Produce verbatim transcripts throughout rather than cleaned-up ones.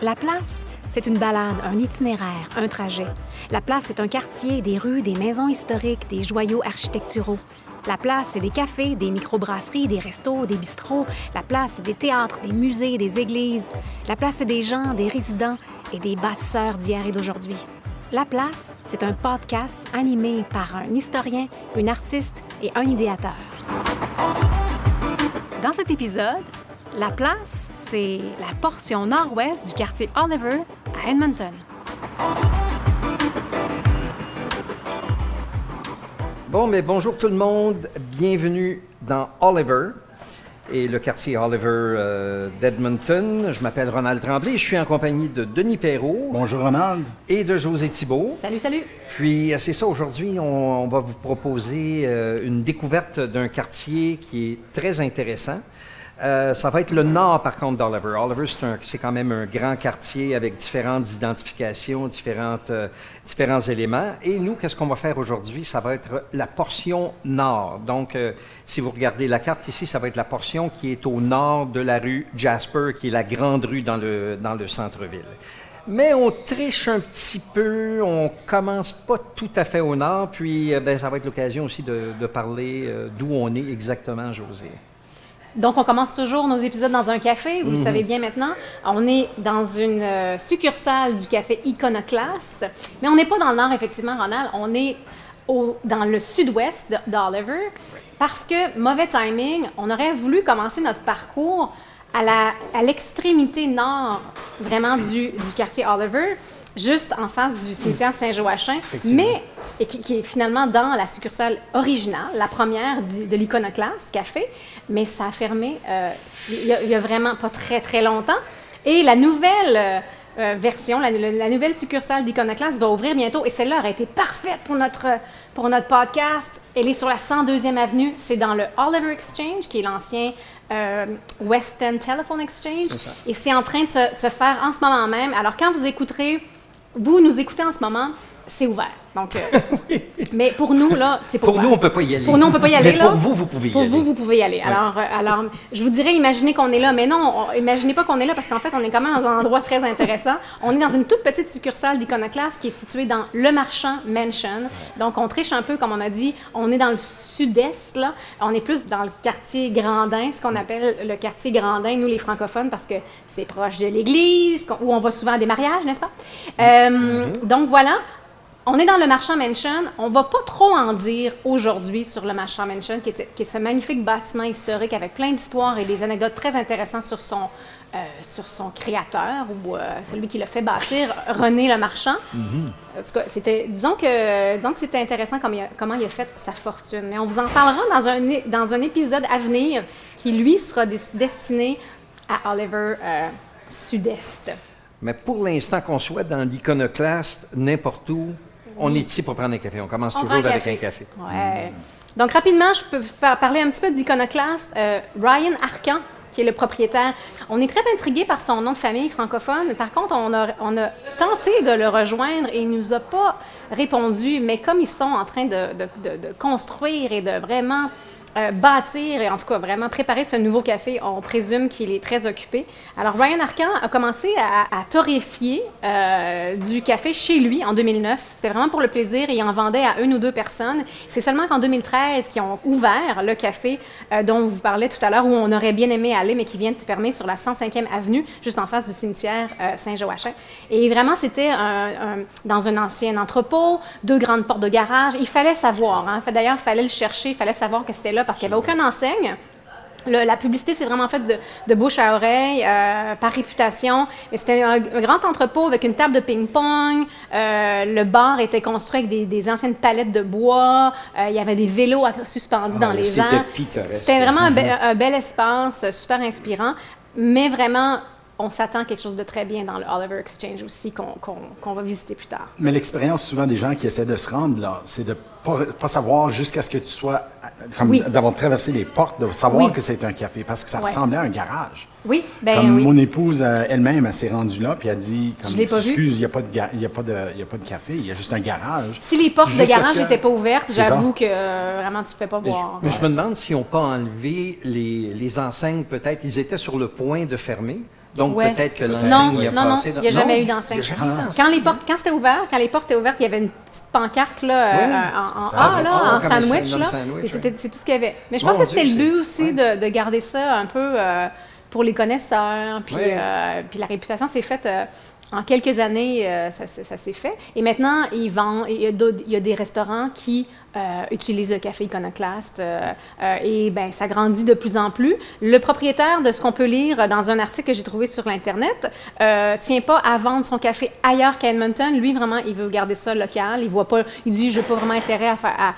La place, c'est une balade, un itinéraire, un trajet. La place, c'est un quartier, des rues, des maisons historiques, des joyaux architecturaux. La place, c'est des cafés, des microbrasseries, des restos, des bistrots. La place, c'est des théâtres, des musées, des églises. La place, c'est des gens, des résidents et des bâtisseurs d'hier et d'aujourd'hui. La place, c'est un podcast animé par un historien, une artiste et un idéateur. Dans cet épisode, la place, c'est la portion nord-ouest du quartier Oliver à Edmonton. Bon, mais bonjour tout le monde. Bienvenue dans Oliver et le quartier Oliver euh, d'Edmonton. Je m'appelle Ronald Tremblay. Je suis en compagnie de Denis Perreaux. Bonjour, Ronald. Et de Josée Thibeault. Salut, salut. Puis, c'est ça, aujourd'hui, on, on va vous proposer euh, une découverte d'un quartier qui est très intéressant. Euh, ça va être le nord, par contre, d'Oliver. Oliver, c'est, un, c'est quand même un grand quartier avec différentes identifications, différentes, euh, différents éléments. Et nous, qu'est-ce qu'on va faire aujourd'hui? Ça va être la portion nord. Donc, euh, si vous regardez la carte ici, ça va être la portion qui est au nord de la rue Jasper, qui est la grande rue dans le, dans le centre-ville. Mais on triche un petit peu, on commence pas tout à fait au nord, puis euh, ben, ça va être l'occasion aussi de, de parler euh, d'où on est exactement, Josée. Donc, on commence toujours nos épisodes dans un café, vous mm-hmm. le savez bien maintenant. On est dans une euh, succursale du café Iconoclast, mais on n'est pas dans le nord, effectivement, Ronald. On est au, dans le sud-ouest d'Oliver parce que, mauvais timing, on aurait voulu commencer notre parcours à, la, à l'extrémité nord, vraiment, du, du quartier Oliver, juste en face du cimetière Saint-Joachim, mais et qui, qui est finalement dans la succursale originale, la première du, de l'Iconoclast Café, mais ça a fermé euh, il y a vraiment pas très, très longtemps. Et la nouvelle euh, version, la, la nouvelle succursale d'Iconoclast va ouvrir bientôt, et celle-là aurait été parfaite pour notre, pour notre podcast. Elle est sur la cent deuxième avenue, c'est dans le Oliver Exchange, qui est l'ancien Euh, Western Telephone Exchange, c'est et c'est en train de se, se faire en ce moment même. Alors, quand vous écouterez, vous nous écoutez en ce moment, c'est ouvert. Donc, euh, oui. Mais pour nous, là, c'est pour Pour ouvert. Nous, on ne peut pas y aller. Pour nous, on peut pas y aller. Mais là, pour vous, vous pouvez y pour aller. Pour vous, vous pouvez y aller. Alors, ouais. euh, alors, je vous dirais, imaginez qu'on est là. Mais non, on, imaginez pas qu'on est là parce qu'en fait, on est quand même dans un endroit très intéressant. On est dans une toute petite succursale d'Iconoclast qui est située dans le Marchand Mansion. Donc, on triche un peu, comme on a dit. On est dans le sud-est, là. On est plus dans le quartier Grandin, ce qu'on appelle le quartier Grandin, nous, les francophones, parce que c'est proche de l'église, où on va souvent à des mariages, n'est-ce pas? Euh, mm-hmm. Donc, voilà. On est dans le Marchand Mansion. On ne va pas trop en dire aujourd'hui sur le Marchand Mansion, qui est, qui est ce magnifique bâtiment historique avec plein d'histoires et des anecdotes très intéressantes sur son, euh, sur son créateur ou euh, celui qui l'a fait bâtir, René le Marchand. Mm-hmm. En tout cas, c'était, disons que, disons que c'était intéressant comme il a, comment il a fait sa fortune. Mais on vous en parlera dans un, dans un épisode à venir qui, lui, sera des, destiné à Oliver euh, Sud-Est. Mais pour l'instant qu'on soit dans l'Iconoclast, n'importe où, on est ici pour prendre un café. On commence on toujours un avec café. un café. Ouais. Mmh. Donc, rapidement, je peux vous faire parler un petit peu d'Iconoclast. Euh, Ryan Arcand, qui est le propriétaire. On est très intrigués par son nom de famille francophone. Par contre, on a, on a tenté de le rejoindre et il ne nous a pas répondu. Mais comme ils sont en train de, de, de, de construire et de vraiment euh, bâtir et en tout cas vraiment préparer ce nouveau café, on présume qu'il est très occupé. Alors, Ryan Arcand a commencé à, à torréfier euh, du café chez lui en deux mille neuf. C'était vraiment pour le plaisir et il en vendait à une ou deux personnes. C'est seulement qu'en deux mille treize qu'ils ont ouvert le café euh, dont vous parlez tout à l'heure, où on aurait bien aimé aller, mais qui vient de fermer sur la cent cinquième avenue, juste en face du cimetière euh, Saint-Joachim. Et vraiment, c'était un, un, dans un ancien entrepôt, deux grandes portes de garage. Il fallait savoir. Hein. D'ailleurs, il fallait le chercher, il fallait savoir que c'était là, parce qu'il n'y avait aucune enseigne. Le, la publicité, c'est vraiment faite de, de bouche à oreille, euh, par réputation. Mais c'était un, un grand entrepôt avec une table de ping-pong. Euh, le bar était construit avec des, des anciennes palettes de bois. Euh, il y avait des vélos à, suspendus ah, dans les airs. C'était pittoresque. C'était vraiment un, be- un bel espace, super inspirant. Mais vraiment, on s'attend à quelque chose de très bien dans le Oliver Exchange aussi, qu'on, qu'on, qu'on va visiter plus tard. Mais l'expérience souvent des gens qui essaient de se rendre là, c'est de pas, pas savoir jusqu'à ce que tu sois, comme oui. d'avoir traversé les portes, de savoir oui. que c'est un café, parce que ça ouais. ressemblait à un garage. Oui, bien comme oui. mon épouse elle-même, elle s'est rendue là, puis elle dit, comme, excuse, il n'y a, a, a pas de café, il y a juste un garage. Si les portes de garage n'étaient que... pas ouvertes, j'avoue que euh, vraiment, tu ne peux pas mais boire. Je, mais ouais. je me demande si on n'a pas enlevé les, les enseignes, peut-être, ils étaient sur le point de fermer. Donc, ouais. peut-être que l'enseigne n'y a non, pas non, assez d'enseigne. Non, il n'y a jamais eu d'enseigne. Quand les portes, quand c'était ouvert, quand les portes étaient ouvertes, il y avait une petite pancarte là, ouais. euh, en, en, ah, là, en sandwich. Là. sandwich et c'était, c'est tout ce qu'il y avait. Mais je pense Mon que c'était Dieu, le but aussi ouais. de, de garder ça un peu euh, pour les connaisseurs. Puis, ouais. euh, puis la réputation s'est faite euh, en quelques années, euh, ça, ça, ça s'est fait. Et maintenant, ils vendent, il y a, il y a des restaurants qui... Euh, utilise le café Iconoclast euh, euh, et ben, ça grandit de plus en plus. Le propriétaire, de ce qu'on peut lire dans un article que j'ai trouvé sur l'Internet, euh, tient pas à vendre son café ailleurs qu'à Edmonton. Lui, vraiment, il veut garder ça local. Il voit pas, il dit, je n'ai pas vraiment intérêt à, à,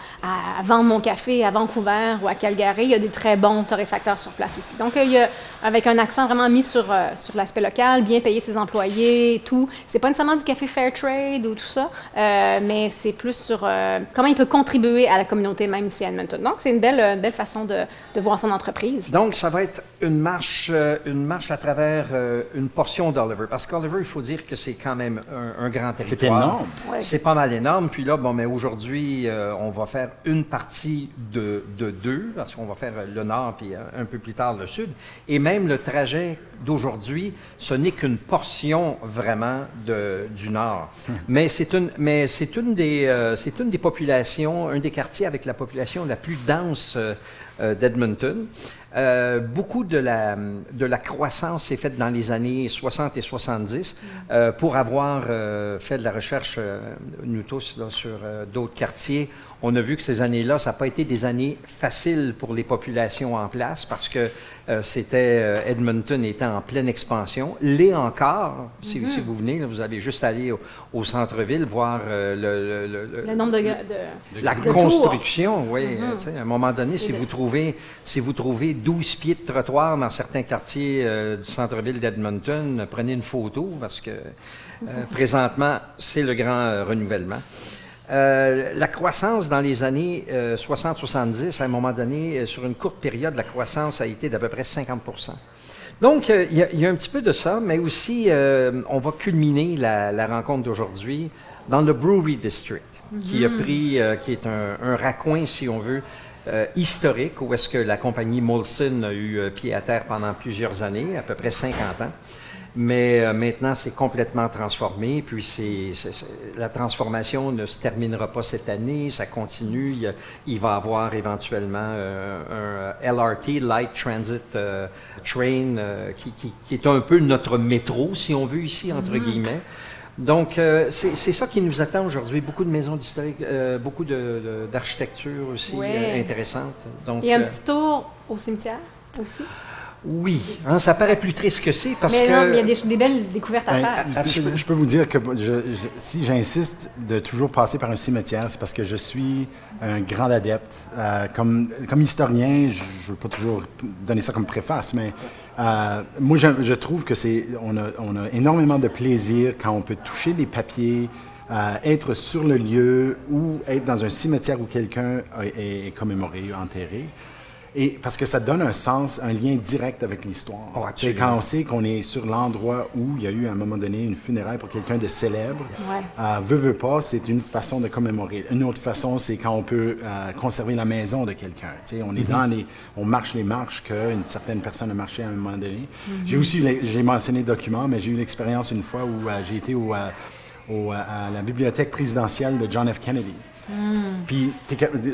à vendre mon café à Vancouver ou à Calgary. Il y a des très bons torréfacteurs sur place ici. Donc, euh, il y a, avec un accent vraiment mis sur, euh, sur l'aspect local, bien payer ses employés et tout. C'est pas nécessairement du café fair trade ou tout ça, euh, mais c'est plus sur euh, comment il peut contribuer à la communauté même ici à Edmonton. Donc, c'est une belle, une belle façon de, de voir son entreprise. Donc, ça va être une marche, euh, une marche à travers euh, une portion d'Oliver. Parce qu'Oliver, il faut dire que c'est quand même un, un grand territoire. C'est énorme. Ouais. C'est pas mal énorme. Puis là, bon, mais aujourd'hui, euh, on va faire une partie de, de deux, parce qu'on va faire le nord, puis un peu plus tard le sud. Et même le trajet d'aujourd'hui, ce n'est qu'une portion vraiment de, du nord. Hum. Mais c'est une, mais c'est une des, euh, c'est une des populations, un des quartiers avec la population la plus dense euh, d'Edmonton. Euh, beaucoup de la, de la croissance s'est faite dans les années soixante et soixante-dix. Euh, pour avoir euh, fait de la recherche, euh, nous tous, là, sur euh, d'autres quartiers, on a vu que ces années-là, ça n'a pas été des années faciles pour les populations en place parce que euh, c'était euh, Edmonton était en pleine expansion. L'est encore, si, mm-hmm. si vous venez, là, vous avez juste allé au, au centre-ville voir euh, le, le, le, le nombre de, de, de la de construction. Tour. Oui, mm-hmm. À un moment donné, si, de... vous trouvez, si vous trouvez douze pieds de trottoir dans certains quartiers euh, du centre-ville d'Edmonton, prenez une photo parce que euh, mm-hmm. présentement, c'est le grand euh, renouvellement. Euh, la croissance dans les années euh, soixante soixante-dix, à un moment donné, euh, sur une courte période, la croissance a été d'à peu près cinquante pour cent. Donc, il euh, y, y a un petit peu de ça, mais aussi, euh, on va culminer la, la rencontre d'aujourd'hui dans le Brewery District, mm-hmm. qui a pris, euh, qui est un, un raccoin, si on veut, Euh, historique, où est-ce que la compagnie Molson a eu euh, pied à terre pendant plusieurs années, à peu près cinquante ans. Mais euh, maintenant, c'est complètement transformé. Puis c'est, c'est, c'est, la transformation ne se terminera pas cette année, ça continue. Il, il va y avoir éventuellement euh, un L R T, Light Transit euh, Train, euh, qui, qui, qui est un peu notre métro, si on veut, ici, entre mm-hmm. guillemets. Donc, euh, c'est, c'est ça qui nous attend aujourd'hui. Beaucoup de maisons historiques, euh, beaucoup de, de, d'architecture aussi ouais. euh, intéressante. Donc, et un euh, petit tour au cimetière aussi? Oui. Hein, ça paraît plus triste que c'est parce mais que… Non, mais il y a des, des belles découvertes à ben, faire. Absolument. Je, je peux vous dire que je, je, si j'insiste de toujours passer par un cimetière, c'est parce que je suis un grand adepte. Euh, comme, comme historien, je ne veux pas toujours donner ça comme préface, mais… Euh, moi, je, je trouve que c'est, on a, on a énormément de plaisir quand on peut toucher les papiers, euh, être sur le lieu ou être dans un cimetière où quelqu'un est, est commémoré, enterré. Et parce que ça donne un sens, un lien direct avec l'histoire. Oh, c'est quand on sait qu'on est sur l'endroit où il y a eu à un moment donné une funéraille pour quelqu'un de célèbre, ouais. euh, veut, veut pas, c'est une façon de commémorer. Une autre façon, c'est quand on peut euh, conserver la maison de quelqu'un. T'sais, on est mm-hmm. dans les, on marche les marches qu'une certaine personne a marché à un moment donné. Mm-hmm. J'ai aussi, j'ai mentionné le document, mais j'ai eu l'expérience une fois où euh, j'ai été au, euh, au, euh, à la bibliothèque présidentielle de John F. Kennedy. Mm. Puis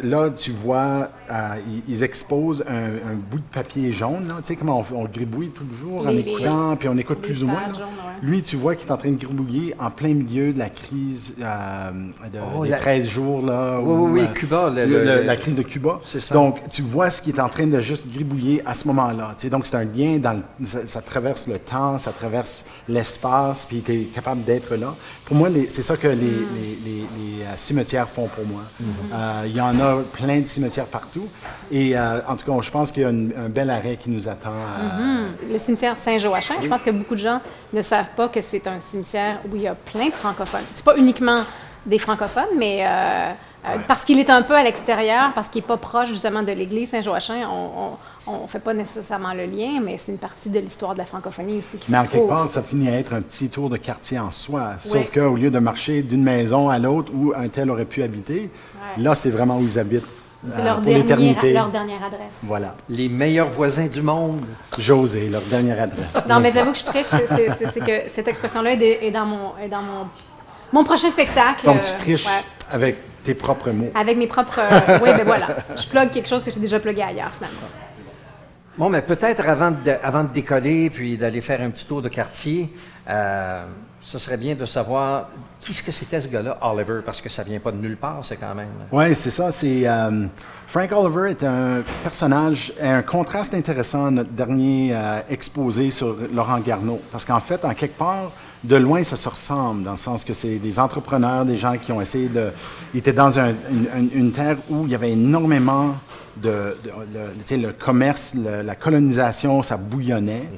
là, tu vois, euh, ils exposent un, un bout de papier jaune, tu sais, comment on, on gribouille tout le jour les, en écoutant, les, puis on écoute plus ou moins. Jaune, ouais. Lui, tu vois qu'il est en train de gribouiller en plein milieu de la crise euh, de, oh, des la... treize jours, là. Oui, où, oui, oui, Cuba. Le, le, le, la crise de Cuba. C'est ça. Donc, tu vois ce qu'il est en train de juste gribouiller à ce moment-là. T'sais. Donc, c'est un lien, dans le, ça, ça traverse le temps, ça traverse l'espace, puis tu es capable d'être là. Pour moi, les, c'est ça que les, mm. les, les, les, les cimetières font pour moi. Mm-hmm. euh, il y en a plein de cimetières partout. Et euh, en tout cas, je pense qu'il y a une, un bel arrêt qui nous attend. Euh... Mm-hmm. Le cimetière Saint-Joachim, oui. Je pense que beaucoup de gens ne savent pas que c'est un cimetière où il y a plein de francophones. C'est pas uniquement des francophones, mais... Euh... Euh, ouais. Parce qu'il est un peu à l'extérieur, parce qu'il n'est pas proche justement de l'église Saint-Joachim, on ne fait pas nécessairement le lien, mais c'est une partie de l'histoire de la francophonie aussi qui mais se trouve. Mais en quelque part, ça finit à être un petit tour de quartier en soi, ouais. Sauf qu'au lieu de marcher d'une maison à l'autre où un tel aurait pu habiter, ouais. Là, c'est vraiment où ils habitent. C'est leur, dernier, leur dernière adresse. Voilà. Les meilleurs voisins du monde. Josée, leur dernière adresse. Non, mais j'avoue que je triche. C'est, c'est, c'est que cette expression-là est, est dans, mon, est dans mon, mon prochain spectacle. Donc, tu triches ouais. avec tes propres mots. Avec mes propres... Euh, oui, bien voilà. Je plug quelque chose que j'ai déjà plugué ailleurs, finalement. Bon, mais peut-être avant de, avant de décoller puis d'aller faire un petit tour de quartier, euh, ce serait bien de savoir qui est-ce que c'était ce gars-là, Oliver, parce que ça vient pas de nulle part, c'est quand même. Oui, c'est ça. C'est euh, Frank Oliver est un personnage, un contraste intéressant à notre dernier euh, exposé sur Laurent Garneau, parce qu'en fait, en quelque part, de loin, ça se ressemble, dans le sens que c'est des entrepreneurs, des gens qui ont essayé de... Ils étaient dans un, une, une terre où il y avait énormément... De, de, le, tu sais, le commerce, le, la colonisation, ça bouillonnait,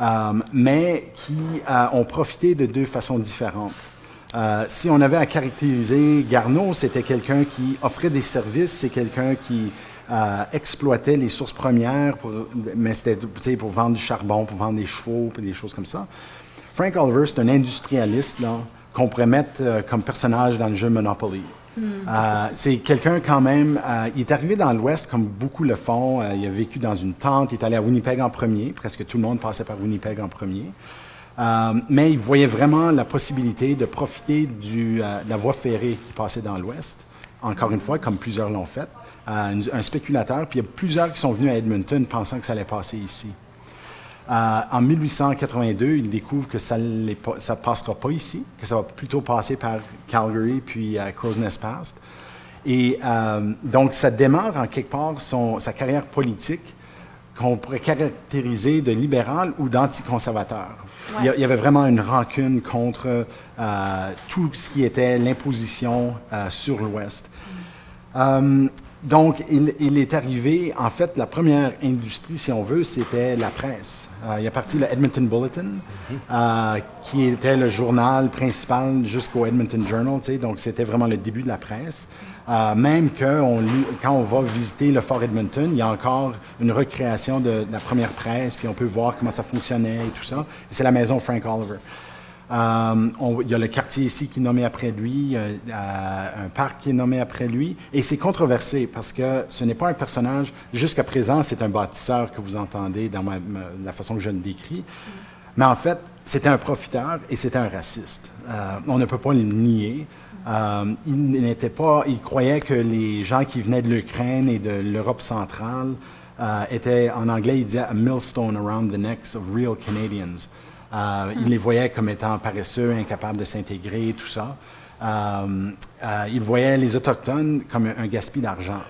euh, mais qui euh, ont profité de deux façons différentes. Euh, si on avait à caractériser Garneau, c'était quelqu'un qui offrait des services, c'est quelqu'un qui euh, exploitait les sources premières, pour, mais c'était tu sais, pour vendre du charbon, pour vendre des chevaux, puis des choses comme ça. Frank Oliver, c'est un industrialiste là, qu'on pourrait mettre euh, comme personnage dans le jeu Monopoly. Mm. Euh, c'est quelqu'un quand même, euh, il est arrivé dans l'Ouest comme beaucoup le font, euh, il a vécu dans une tente, il est allé à Winnipeg en premier, presque tout le monde passait par Winnipeg en premier, euh, mais il voyait vraiment la possibilité de profiter du, euh, de la voie ferrée qui passait dans l'Ouest, encore une fois, comme plusieurs l'ont fait, euh, un spéculateur, puis il y a plusieurs qui sont venus à Edmonton pensant que ça allait passer ici. Euh, en mille huit cent quatre-vingt-deux, il découvre que ça ne passera pas ici, que ça va plutôt passer par Calgary puis euh, Crowsnest Pass. Et euh, donc, ça démarre en quelque part son, sa carrière politique qu'on pourrait caractériser de libéral ou d'anticonservateur. Ouais. Il, il y avait vraiment une rancune contre euh, tout ce qui était l'imposition euh, sur l'Ouest. Mm. Um, Donc, il, il est arrivé, en fait, la première industrie, si on veut, c'était la presse. Euh, il a parti le Edmonton Bulletin, mm-hmm. euh, qui était le journal principal jusqu'au Edmonton Journal, tu sais, donc c'était vraiment le début de la presse. Euh, même que on, quand on va visiter le Fort Edmonton, il y a encore une recréation de, de la première presse, puis on peut voir comment ça fonctionnait et tout ça. C'est la maison Frank Oliver. Euh, on, il y a le quartier ici qui est nommé après lui, euh, un parc qui est nommé après lui, et c'est controversé parce que ce n'est pas un personnage, jusqu'à présent c'est un bâtisseur que vous entendez dans ma, ma, la façon que je le décris, mais en fait c'était un profiteur et c'était un raciste. Euh, on ne peut pas le nier. Euh, il n'était pas, il croyait que les gens qui venaient de l'Ukraine et de l'Europe centrale euh, étaient, en anglais il disait « a millstone around the necks of real Canadians ». Euh, mm. Il les voyait comme étant paresseux, incapables de s'intégrer, tout ça. Euh, euh, il voyait les Autochtones comme un, un gaspillage d'argent.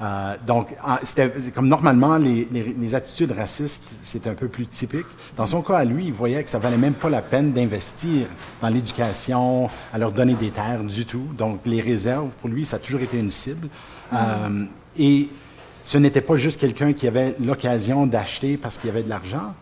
Euh, donc, c'était comme normalement, les, les, les attitudes racistes, c'est un peu plus typique. Dans son cas, à lui, il voyait que ça valait même pas la peine d'investir dans l'éducation, à leur donner des terres du tout. Donc, les réserves, pour lui, ça a toujours été une cible. Mm. Euh, et ce n'était pas juste quelqu'un qui avait l'occasion d'acheter parce qu'il y avait de l'argent.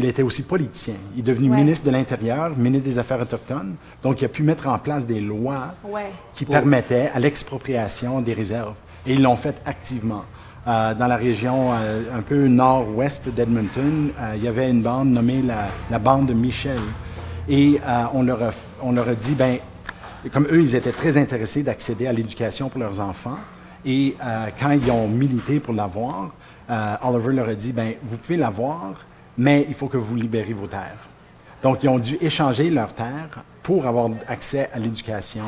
Il était aussi politicien. Il est devenu ouais. ministre de l'Intérieur, ministre des Affaires autochtones. Donc, il a pu mettre en place des lois ouais. qui oh. permettaient à l'expropriation des réserves. Et ils l'ont fait activement. Euh, dans la région euh, un peu nord-ouest d'Edmonton, euh, il y avait une bande nommée la, la bande de Michel. Et euh, on, leur a, on leur a dit, bien, comme eux, ils étaient très intéressés d'accéder à l'éducation pour leurs enfants. Et euh, quand ils ont milité pour l'avoir, euh, Oliver leur a dit, bien, vous pouvez l'avoir, mais il faut que vous libérez vos terres. Donc, ils ont dû échanger leurs terres pour avoir accès à l'éducation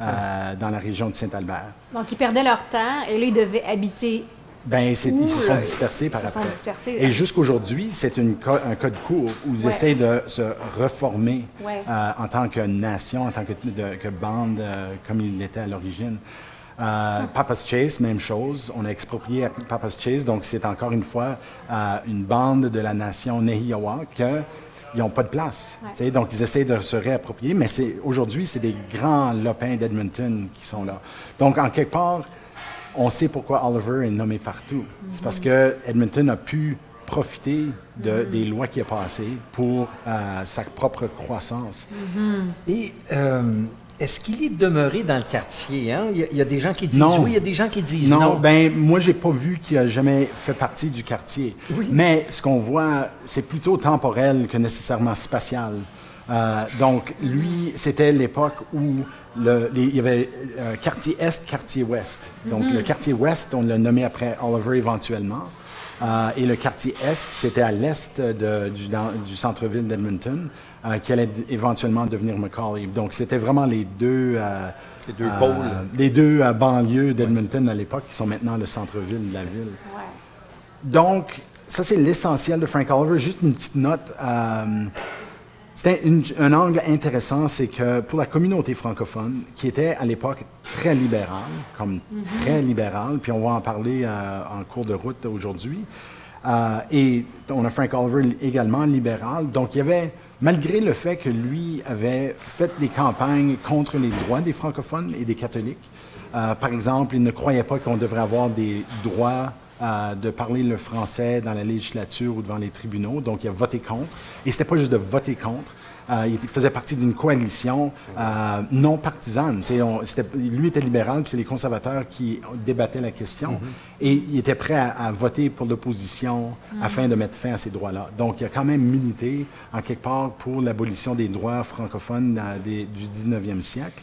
euh, dans la région de Saint-Albert. Donc, ils perdaient leurs terres et là, ils devaient habiter... Bien, c'est, ils se sont dispersés par ils après. Se sont dispersés. Et jusqu'aujourd'hui, c'est une co- un code court où ils ouais. essaient de se reformer ouais. euh, en tant que nation, en tant que, de, que bande, euh, comme ils l'étaient à l'origine. Euh, Papaschase, même chose. On a exproprié Papaschase, donc c'est encore une fois euh, une bande de la nation Nehiyawa qu'ils n'ont pas de place. Ouais. Donc ils essaient de se réapproprier, mais c'est, aujourd'hui, c'est des grands lopins d'Edmonton qui sont là. Donc en quelque part, on sait pourquoi Oliver est nommé partout. Mm-hmm. C'est parce que Edmonton a pu profiter de, mm-hmm. des lois qui ont passées pour euh, sa propre croissance. Mm-hmm. Et... Euh, Est-ce qu'il est demeuré dans le quartier? Hein? Il, y a, il y a des gens qui disent non. Oui, il y a des gens qui disent non. Non, bien, moi, je n'ai pas vu qu'il a jamais fait partie du quartier. Oui. Mais ce qu'on voit, c'est plutôt temporel que nécessairement spatial. Euh, donc, lui, c'était l'époque où le, les, il y avait euh, quartier Est, quartier Ouest. Donc, mm-hmm. le quartier Ouest, on l'a nommé après Oliver éventuellement. Euh, et le quartier Est, c'était à l'est de, du, dans, du centre-ville d'Edmonton, euh, qui allait éventuellement devenir McCauley. Donc, c'était vraiment les deux, euh, les deux, euh, pôles. Les deux euh, banlieues d'Edmonton ouais. à l'époque, qui sont maintenant le centre-ville de la ville. Ouais. Donc, ça, c'est l'essentiel de Frank Oliver. Juste une petite note. Euh, C'était une, un angle intéressant, c'est que pour la communauté francophone, qui était à l'époque très libérale, comme mm-hmm. très libérale, puis on va en parler euh, en cours de route aujourd'hui, euh, et on a Frank Oliver également libéral, donc il y avait, malgré le fait que lui avait fait des campagnes contre les droits des francophones et des catholiques, euh, par exemple, il ne croyait pas qu'on devrait avoir des droits Euh, de parler le français dans la législature ou devant les tribunaux. Donc, il a voté contre. Et c'était pas juste de voter contre. Euh, il faisait partie d'une coalition euh, non partisane. C'est, on, c'était, lui était libéral, puis c'est les conservateurs qui débattaient la question. Mm-hmm. Et il était prêt à, à voter pour l'opposition mm-hmm. afin de mettre fin à ces droits-là. Donc, il a quand même milité, en quelque part, pour l'abolition des droits francophones dans des, du dix-neuvième siècle.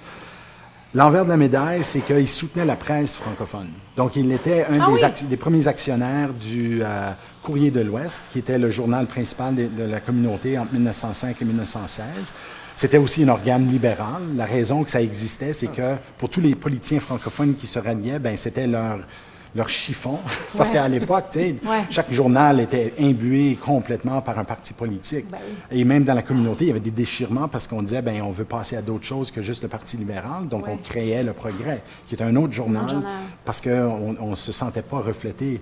L'envers de la médaille, c'est qu'il soutenait la presse francophone. Donc, il était un ah des, oui. acti- des premiers actionnaires du euh, Courrier de l'Ouest, qui était le journal principal de, de la communauté entre dix-neuf cent cinq et dix-neuf cent seize. C'était aussi un organe libéral. La raison que ça existait, c'est que pour tous les politiciens francophones qui se ralliaient, ben c'était leur... leur chiffon, parce ouais. qu'à l'époque, tu sais, ouais. chaque journal était imbué complètement par un parti politique. Ben oui. Et même dans la communauté, il y avait des déchirements parce qu'on disait, bien, on veut passer à d'autres choses que juste le Parti libéral, donc ouais. on créait Le Progrès, qui est un autre journal, un journal. Parce qu'on ne se sentait pas reflété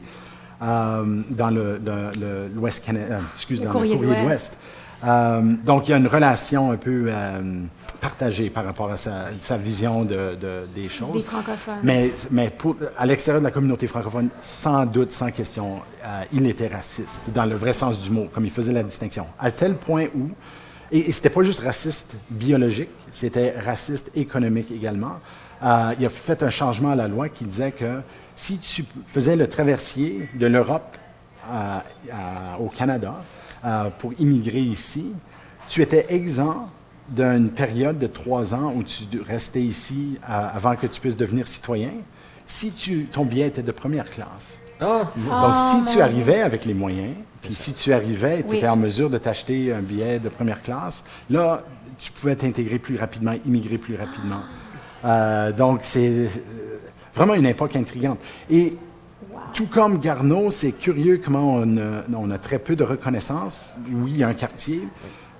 euh, dans le, de, le, l'Ouest Cana- euh, excuse, le dans Courrier le Courrier de l'Ouest. Euh, donc, il y a une relation un peu euh, partagée par rapport à sa, sa vision de, de, des choses. Des francophones. Mais, mais pour, à l'extérieur de la communauté francophone, sans doute, sans question, euh, il était raciste, dans le vrai sens du mot, comme il faisait la distinction. À tel point où, et, et c'était pas juste raciste biologique, c'était raciste économique également. Euh, il a fait un changement à la loi qui disait que si tu faisais le traversier de l'Europe euh, euh, au Canada, Euh, pour immigrer ici, tu étais exempt d'une période de trois ans où tu restais ici euh, avant que tu puisses devenir citoyen, si tu, ton billet était de première classe. Oh. Oh, donc, si tu arrivais avec les moyens, puis si tu arrivais, tu étais oui. en mesure de t'acheter un billet de première classe, là, tu pouvais t'intégrer plus rapidement, immigrer plus rapidement. Euh, donc, c'est vraiment une époque intrigante. Et tout comme Garneau, c'est curieux comment on a, on a très peu de reconnaissance. Oui, il y a un quartier.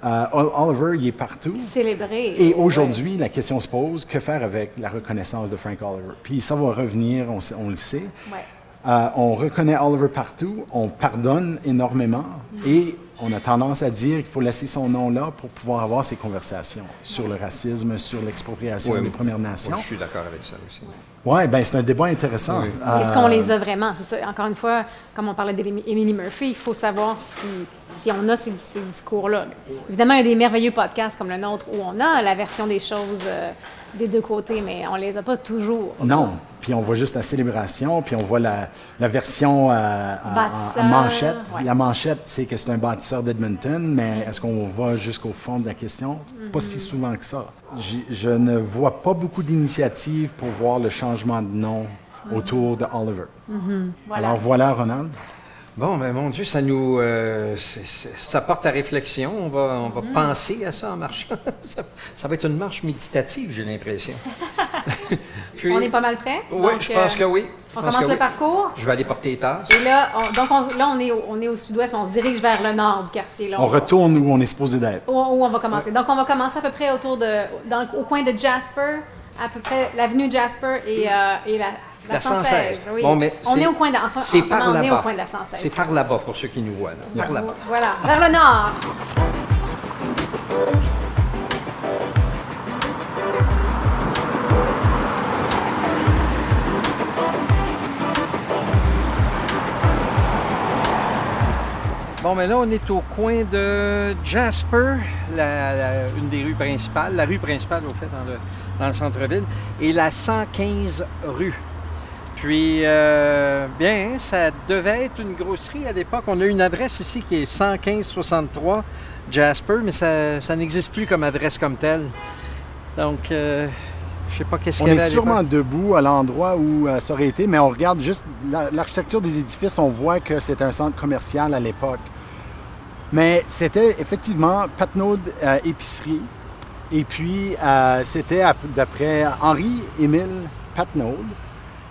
Euh, Oliver, il est partout. Célébré. Et aujourd'hui, ouais. la question se pose, que faire avec la reconnaissance de Frank Oliver? Puis ça va revenir, on, on le sait. Ouais. Euh, on reconnaît Oliver partout, on pardonne énormément et on a tendance à dire qu'il faut laisser son nom là pour pouvoir avoir ces conversations sur le racisme, sur l'expropriation ouais, des Premières Nations. Moi, je suis d'accord avec ça aussi. Oui, bien, c'est un débat intéressant. Oui. Euh, Est-ce qu'on les a vraiment? C'est ça. Encore une fois, comme on parlait d'Emily Murphy, il faut savoir si, si on a ces, ces discours-là. Évidemment, il y a des merveilleux podcasts comme le nôtre où on a la version des choses euh, des deux côtés, mais on ne les a pas toujours. Non. Puis on voit juste la célébration, puis on voit la, la version euh, en, en manchette. Ouais. La manchette, c'est que c'est un bâtisseur d'Edmonton, mais est-ce qu'on va jusqu'au fond de la question? Mm-hmm. Pas si souvent que ça. J- je ne vois pas beaucoup d'initiatives pour voir le changement de nom mm-hmm. autour de Oliver. Mm-hmm. Voilà. Alors voilà, Ronald. Bon, ben mon Dieu, ça nous, euh, c'est, c'est, ça porte à réflexion. On va, on va mm. penser à ça en marchant. ça, ça va être une marche méditative, j'ai l'impression. Puis, on est pas mal prêts? Oui, je pense euh, que oui. Je on pense commence que le oui. parcours? Je vais aller porter les tasses. Et là, on, donc on, là, on est, au, on est au sud-ouest, on se dirige vers le nord du quartier. Là, on, on retourne où on est supposé d'être. Où, où on va commencer. Donc, on va commencer à peu près autour de, dans, au coin de Jasper, à peu près l'avenue Jasper et, euh, et la... La, la cent seize, oui. Bon, mais on est au coin de la cent seize. C'est par là-bas. C'est par là-bas pour ceux qui nous voient. Là. Par yeah. là-bas. Voilà, vers le nord. Bon, mais là, on est au coin de Jasper, la, la, une des rues principales, la rue principale, au fait, dans le, dans le centre-ville, et la cent quinze rue. Puis, euh, bien, ça devait être une grosserie à l'époque. On a une adresse ici qui est cent quinze soixante-trois Jasper, mais ça, ça n'existe plus comme adresse comme telle. Donc, euh, je ne sais pas qu'est-ce qu'il y avait à l'époque. On est sûrement debout à l'endroit où euh, ça aurait été, mais on regarde juste l'architecture des édifices, on voit que c'est un centre commercial à l'époque. Mais c'était effectivement Patnaud euh, épicerie. Et puis, euh, c'était d'après Henri-Émile Patnaud.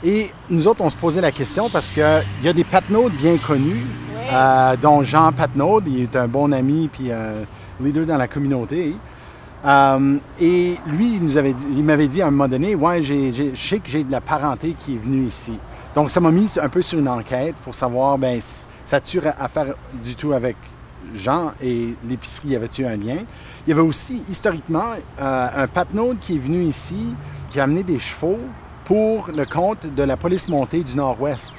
Et nous autres, on se posait la question parce qu'il y a des Patnaud bien connus, oui. euh, dont Jean Patnaud, il est un bon ami puis euh, leader dans la communauté. Euh, et lui, il nous avait dit, il m'avait dit à un moment donné, « Ouais, j'ai, j'ai, je sais que j'ai de la parenté qui est venue ici. » Donc, ça m'a mis un peu sur une enquête pour savoir, bien, ça a-tu à faire du tout avec Jean et l'épicerie, y avait-tu un lien? Il y avait aussi, historiquement, euh, un Patnaud qui est venu ici, qui a amené des chevaux pour le compte de la police montée du Nord-Ouest.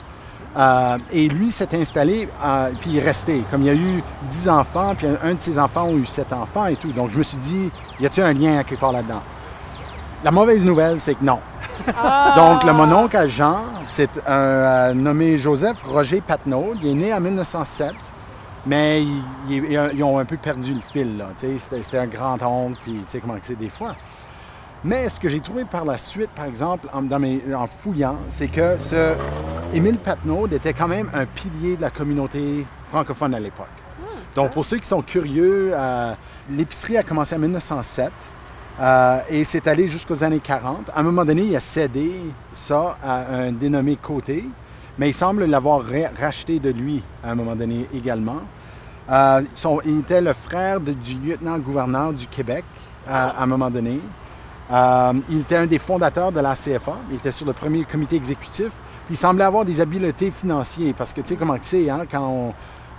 Euh, et lui s'est installé, euh, puis il est resté. Comme il y a eu dix enfants, puis un de ses enfants a eu sept enfants et tout. Donc, je me suis dit, y a-t-il un lien à quelque part là-dedans? La mauvaise nouvelle, c'est que non. Ah! Donc, le mononcle à Jean, c'est un euh, nommé Joseph Roger Patnaud. Il est né en mille neuf cent sept, mais ils il, il ont un peu perdu le fil, là. C'était, c'était un grand oncle, puis tu sais comment c'est des fois. Mais ce que j'ai trouvé par la suite, par exemple, en, dans mes, en fouillant, c'est que ce Émile Patnaud était quand même un pilier de la communauté francophone à l'époque. Donc, pour ceux qui sont curieux, euh, l'épicerie a commencé en mille neuf cent sept euh, et s'est allée jusqu'aux années quarante. À un moment donné, il a cédé ça à un dénommé Côté, mais il semble l'avoir racheté de lui à un moment donné également. Euh, son, il était le frère de, du lieutenant-gouverneur du Québec euh, à un moment donné. Euh, il était un des fondateurs de la C F A. Il était sur le premier comité exécutif. Puis il semblait avoir des habiletés financières parce que, tu sais comment c'est, hein, quand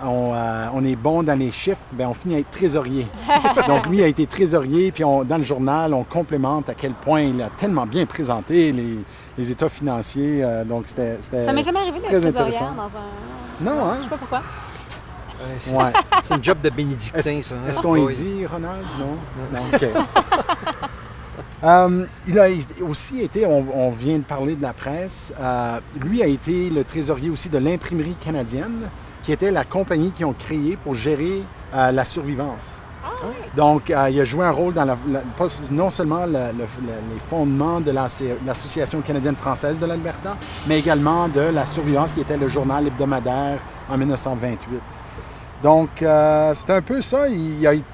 on, on, euh, on est bon dans les chiffres, bien, on finit à être trésorier. Donc, lui a été trésorier. Puis on, dans le journal, on complimente à quel point il a tellement bien présenté les, les états financiers. Euh, donc, c'était, c'était ça m'est jamais arrivé d'être trésorière dans un... Non, hein? Je sais pas pourquoi. Ouais, c'est, ouais. C'est une job de bénédictin, est-ce, ça. Hein? Est-ce qu'on oui. y dit, Ronald? Non? Non, OK. Euh, il a aussi été, on, on vient de parler de la presse, euh, lui a été le trésorier aussi de l'Imprimerie canadienne, qui était la compagnie qu'ils ont créée pour gérer euh, la survivance. Donc, euh, il a joué un rôle dans la, la, pas, non seulement le, le, le, les fondements de la, l'Association canadienne-française de l'Alberta, mais également de la survivance qui était le journal hebdomadaire en mille neuf cent vingt-huit. Donc, euh, c'est un peu ça, il, il a été...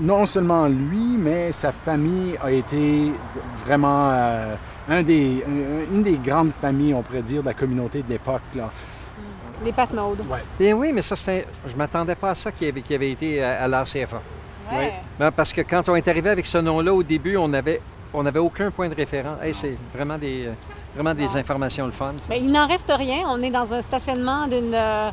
Non seulement lui, mais sa famille a été vraiment euh, un des, une des grandes familles, on pourrait dire, de la communauté de l'époque, là. Les Patnaud. Ouais. Bien oui, mais ça, c'est un... je ne m'attendais pas à ça qui avait, qui avait été à, à la C F A. Oui. Ouais. Parce que quand on est arrivé avec ce nom-là, au début, on n'avait on avait aucun point de référence. Hey, c'est vraiment des, vraiment des ouais. informations le fun. Ça. Bien, il n'en reste rien. On est dans un stationnement d'une... Euh...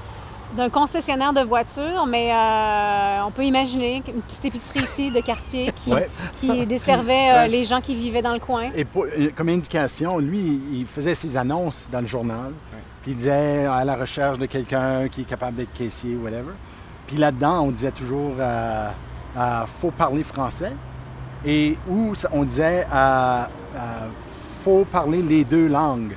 d'un concessionnaire de voitures, mais euh, on peut imaginer une petite épicerie ici de quartier qui, ouais. qui desservait euh, les gens qui vivaient dans le coin. Et pour, comme indication, lui, il faisait ses annonces dans le journal, puis il disait à la recherche de quelqu'un qui est capable d'être caissier, whatever. Puis là-dedans, on disait toujours euh, « euh, faut parler français » et où on disait euh, « euh, faut parler les deux langues ».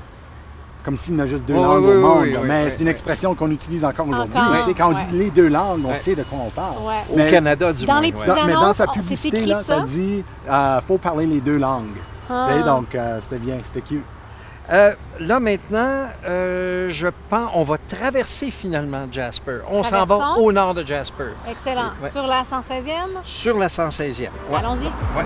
Comme s'il y en a juste deux oh, langues oui, au monde. Oui, oui, mais oui, c'est une expression oui. qu'on utilise encore aujourd'hui. Encore, oui. Quand on dit oui. les deux langues, on oui. sait de quoi on parle. Oui. Mais, au Canada, du dans moins. Les petites annonces, mais dans sa publicité, là, ça? ça dit euh, « faut parler les deux langues ah. ». Donc, euh, c'était bien, c'était cute. Euh, là, maintenant, euh, je pense on va traverser finalement Jasper. On Traversons. S'en va au nord de Jasper. Excellent. Oui. Sur la cent seizième? Sur la cent seizième, ouais. Allons-y. Ouais.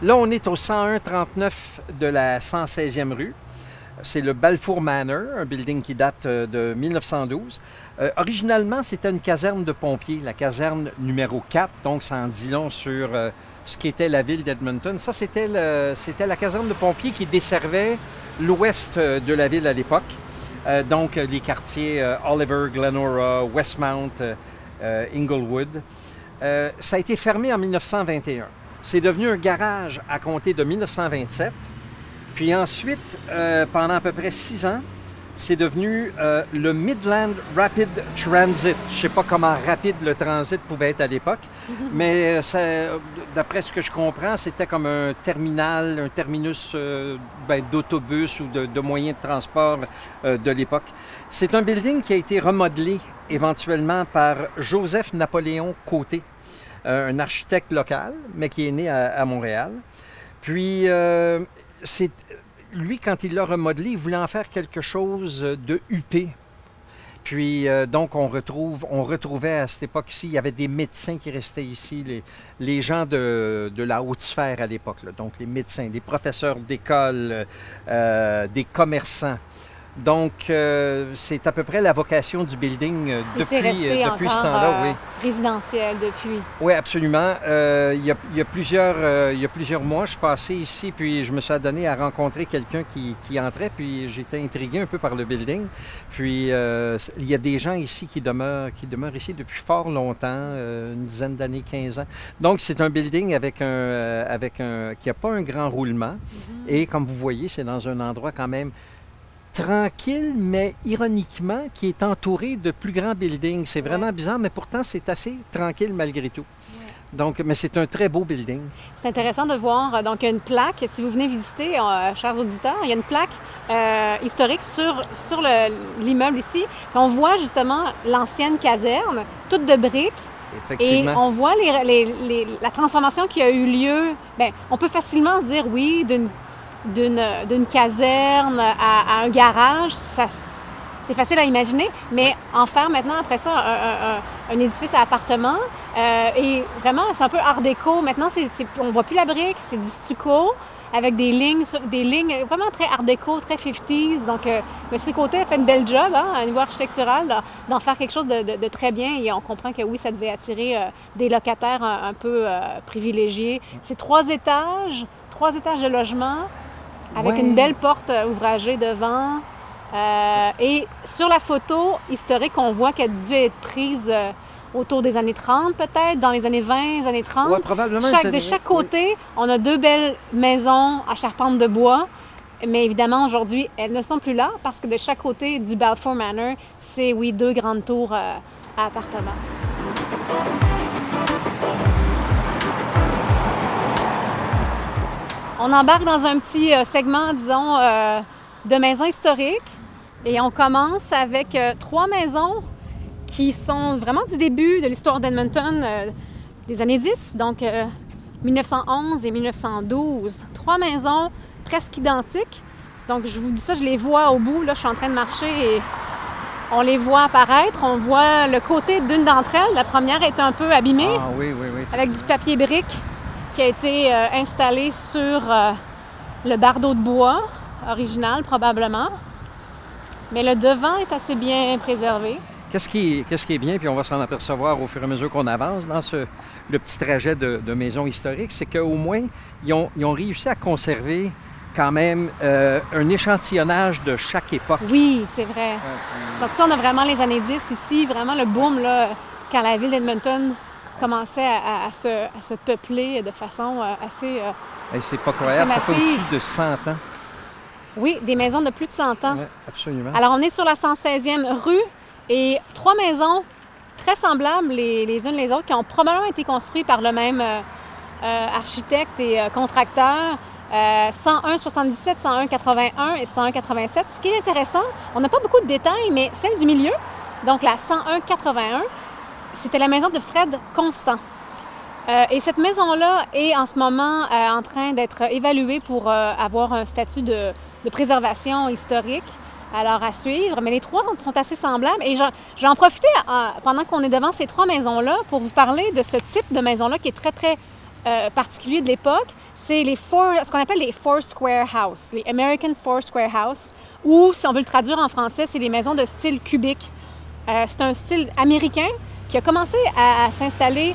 Là, on est au cent un trente-neuf de la cent seizième rue. C'est le Balfour Manor, un building qui date de mille neuf cent douze. Euh, originalement, c'était une caserne de pompiers, la caserne numéro quatre, donc ça en dit long sur euh, ce qu'était la ville d'Edmonton. Ça, c'était, le, c'était la caserne de pompiers qui desservait l'ouest de la ville à l'époque. Euh, donc, les quartiers euh, Oliver, Glenora, Westmount, euh, Inglewood. Euh, ça a été fermé en mille neuf cent vingt et un. C'est devenu un garage à compter de mille neuf cent vingt-sept Puis ensuite, euh, pendant à peu près six ans, c'est devenu euh, le Midland Rapid Transit. Je ne sais pas comment rapide le transit pouvait être à l'époque, mais d'après ce que je comprends, c'était comme un terminal, un terminus euh, ben, d'autobus ou de, de moyens de transport euh, de l'époque. C'est un building qui a été remodelé éventuellement par Joseph-Napoléon Côté, euh, un architecte local, mais qui est né à, à Montréal. Puis, euh, c'est... Lui, quand il l'a remodelé, il voulait en faire quelque chose de huppé. Puis, euh, donc, on, retrouve, on retrouvait à cette époque-ci, il y avait des médecins qui restaient ici, les, les gens de, de la haute sphère à l'époque, donc les médecins, les professeurs d'école, euh, des commerçants. Donc, euh, c'est à peu près la vocation du building euh, depuis, resté euh, depuis ce temps-là. Euh, oui. Résidentiel depuis. Oui, absolument. Euh, il y a, il y a plusieurs, euh, il y a plusieurs mois, je suis passé ici, puis je me suis adonné à rencontrer quelqu'un qui, qui entrait, puis j'étais intrigué un peu par le building. Puis, euh, il y a des gens ici qui demeurent, qui demeurent ici depuis fort longtemps, euh, une dizaine d'années, quinze ans. Donc, c'est un building avec un, euh, avec un, qui n'a pas un grand roulement. Mm-hmm. Et comme vous voyez, c'est dans un endroit quand même tranquille, mais ironiquement, qui est entouré de plus grands buildings. C'est vraiment ouais. bizarre, mais pourtant, c'est assez tranquille malgré tout. Ouais. Donc, mais c'est un très beau building. C'est intéressant de voir. Donc, il y a une plaque. Si vous venez visiter, euh, chers auditeurs, il y a une plaque euh, historique sur, sur l'immeuble ici. On voit justement l'ancienne caserne, toute de briques. Effectivement. Et on voit les, les, les, la transformation qui a eu lieu. Bien, on peut facilement se dire, oui, d'une... d'une caserne à, à un garage, c'est facile à imaginer, mais en faire maintenant, après ça, un, un, un édifice à appartements, euh, et vraiment, c'est un peu art déco. Maintenant, c'est, c'est, on ne voit plus la brique, c'est du stucco, avec des lignes, des lignes vraiment très art déco, très cinquantaines. Donc, euh, M. Côté a fait une belle job, hein, à niveau architectural, d'en faire quelque chose de, de, de très bien. Et on comprend que oui, ça devait attirer euh, des locataires un, un peu euh, privilégiés. C'est trois étages, trois étages de logement, avec ouais. une belle porte ouvragée devant. Euh, et sur la photo historique, on voit qu'elle a dû être prise euh, autour des années trente, peut-être, dans les années vingt, années trente. Ouais, probablement. Chaque, années... De chaque côté, oui. on a deux belles maisons à charpente de bois. Mais évidemment, aujourd'hui, elles ne sont plus là parce que de chaque côté du Balfour Manor, c'est, oui, deux grandes tours euh, à appartements. On embarque dans un petit euh, segment, disons, euh, de maisons historiques et on commence avec euh, trois maisons qui sont vraiment du début de l'histoire d'Edmonton euh, des années dix, donc euh, mille neuf cent onze et mille neuf cent douze. Trois maisons presque identiques. Donc, je vous dis ça, je les vois au bout. Là, je suis en train de marcher et on les voit apparaître. On voit le côté d'une d'entre elles. La première est un peu abîmée, ah, oui, oui, oui, avec du papier brique qui a été euh, installé sur euh, le bardeau de bois, original probablement. Mais le devant est assez bien préservé. Qu'est-ce qui, qu'est-ce qui est bien, puis on va s'en apercevoir au fur et à mesure qu'on avance dans ce, le petit trajet de, de maison historique, c'est qu'au moins, ils ont, ils ont réussi à conserver quand même euh, un échantillonnage de chaque époque. Oui, c'est vrai. Euh, Donc ça, on a vraiment les années dix ici, vraiment le boom, là, quand la ville d'Edmonton commençait à, à, à, se, à se peupler de façon assez... Euh, c'est pas croyable, ça fait au-dessus de cent ans. Oui, des maisons de plus de cent ans. Oui, absolument. Alors, on est sur la cent seizième rue et trois maisons très semblables les, les unes les autres qui ont probablement été construites par le même euh, architecte et euh, contracteur. Euh, cent un soixante-dix-sept, cent un quatre-vingt-un et cent un quatre-vingt-sept. Ce qui est intéressant, on n'a pas beaucoup de détails, mais celle du milieu, donc la cent un quatre-vingt-un, c'était la maison de Fred Constant. Euh, et cette maison-là est en ce moment euh, en train d'être évaluée pour euh, avoir un statut de, de préservation historique. Alors, à suivre. Mais les trois sont assez semblables. Et je vais en profiter euh, pendant qu'on est devant ces trois maisons-là pour vous parler de ce type de maison-là qui est très, très euh, particulier de l'époque. C'est les four, ce qu'on appelle les foursquare house, les American foursquare house, ou si on veut le traduire en français, c'est les maisons de style cubique. Euh, c'est un style américain qui a commencé à, à s'installer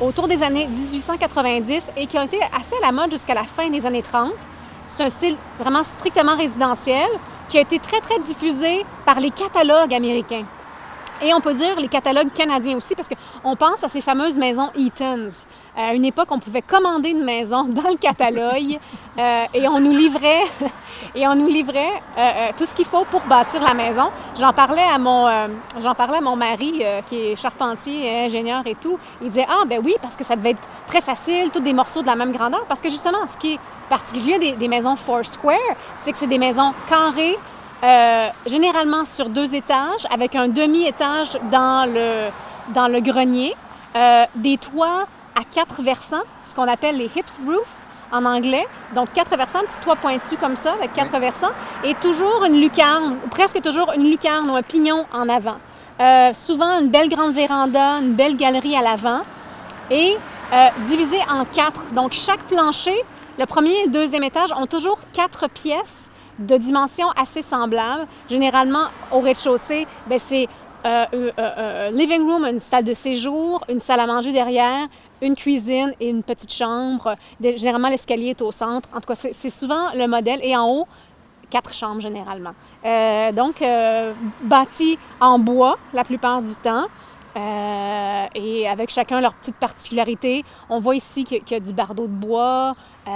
autour des années mille huit cent quatre-vingt-dix et qui ont été assez à la mode jusqu'à la fin des années trente. C'est un style vraiment strictement résidentiel qui a été très, très diffusé par les catalogues américains. Et on peut dire les catalogues canadiens aussi, parce qu'on pense à ces fameuses maisons Eaton's. À une époque, on pouvait commander une maison dans le catalogue euh, et on nous livrait, et on nous livrait euh, tout ce qu'il faut pour bâtir la maison. J'en parlais à mon, euh, j'en parlais à mon mari, euh, qui est charpentier, ingénieur et tout. Il disait « Ah, ben oui, parce que ça devait être très facile, tous des morceaux de la même grandeur. » Parce que justement, ce qui est particulier des, des maisons foursquare, c'est que c'est des maisons carrées, Euh, généralement sur deux étages, avec un demi-étage dans le, dans le grenier, euh, des toits à quatre versants, ce qu'on appelle les hip roofs en anglais. Donc, quatre versants, un petit toit pointu comme ça, avec quatre oui. versants, et toujours une lucarne, ou presque toujours une lucarne ou un pignon en avant. Euh, souvent, une belle grande véranda, une belle galerie à l'avant, et euh, divisé en quatre. Donc, chaque plancher, le premier et le deuxième étage, ont toujours quatre pièces de dimensions assez semblables. Généralement, au rez-de-chaussée, bien, c'est euh, euh, euh, living room, une salle de séjour, une salle à manger derrière, une cuisine et une petite chambre. Généralement, l'escalier est au centre. En tout cas, c'est, c'est souvent le modèle. Et en haut, quatre chambres généralement. Euh, donc, euh, bâti en bois la plupart du temps. Euh, et avec chacun leur petite particularité. On voit ici qu'il y a du bardeau de bois, euh,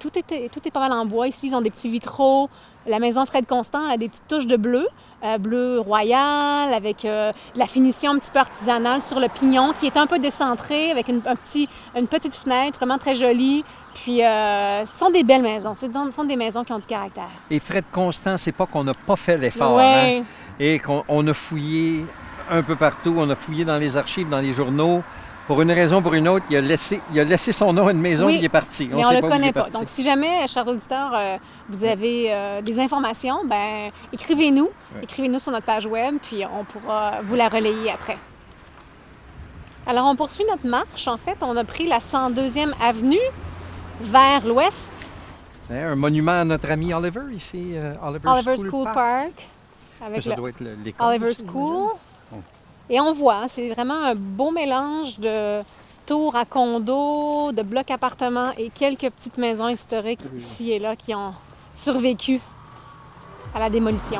tout, est, tout est pas mal en bois. Ici, ils ont des petits vitraux. La maison Fred Constant a des petites touches de bleu, euh, bleu royal, avec euh, de la finition un petit peu artisanale sur le pignon, qui est un peu décentré, avec une, un petit, une petite fenêtre vraiment très jolie. Puis, euh, ce sont des belles maisons. Ce sont des maisons qui ont du caractère. Et Fred Constant, c'est pas qu'on n'a pas fait l'effort, ouais. hein? Et qu'on on a fouillé un peu partout. On a fouillé dans les archives, dans les journaux. Pour une raison, pour une autre, il a laissé, il a laissé son nom à une maison, oui, il est parti. On ne sait pas où il est parti. Donc, si jamais, chers auditeurs, euh, vous avez euh, des informations, ben écrivez-nous. Oui. Écrivez-nous sur notre page web, puis on pourra vous la relayer après. Alors, on poursuit notre marche. En fait, on a pris la cent deuxième avenue vers l'ouest. C'est un monument à notre ami Oliver, ici. Euh, Oliver, Oliver School, School Park. Park avec ça le... doit être l'école. Oliver School. Et on voit, c'est vraiment un beau mélange de tours à condos, de blocs appartements et quelques petites maisons historiques ici et là qui ont survécu à la démolition.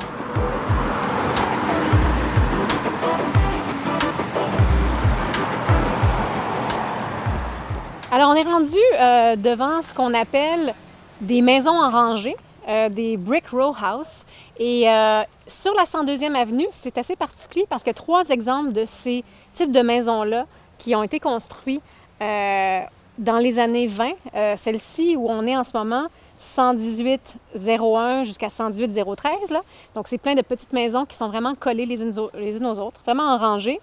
Alors, on est rendu euh, devant ce qu'on appelle des maisons en rangée, euh, des brick row houses. Et euh, sur la cent deuxième avenue, c'est assez particulier parce que trois exemples de ces types de maisons-là qui ont été construits euh, dans les années vingt, euh, celle-ci où on est en ce moment, cent dix-huit zéro un jusqu'à cent dix-huit zéro treize, là. Donc, c'est plein de petites maisons qui sont vraiment collées les unes aux, les unes aux autres, vraiment en rangée.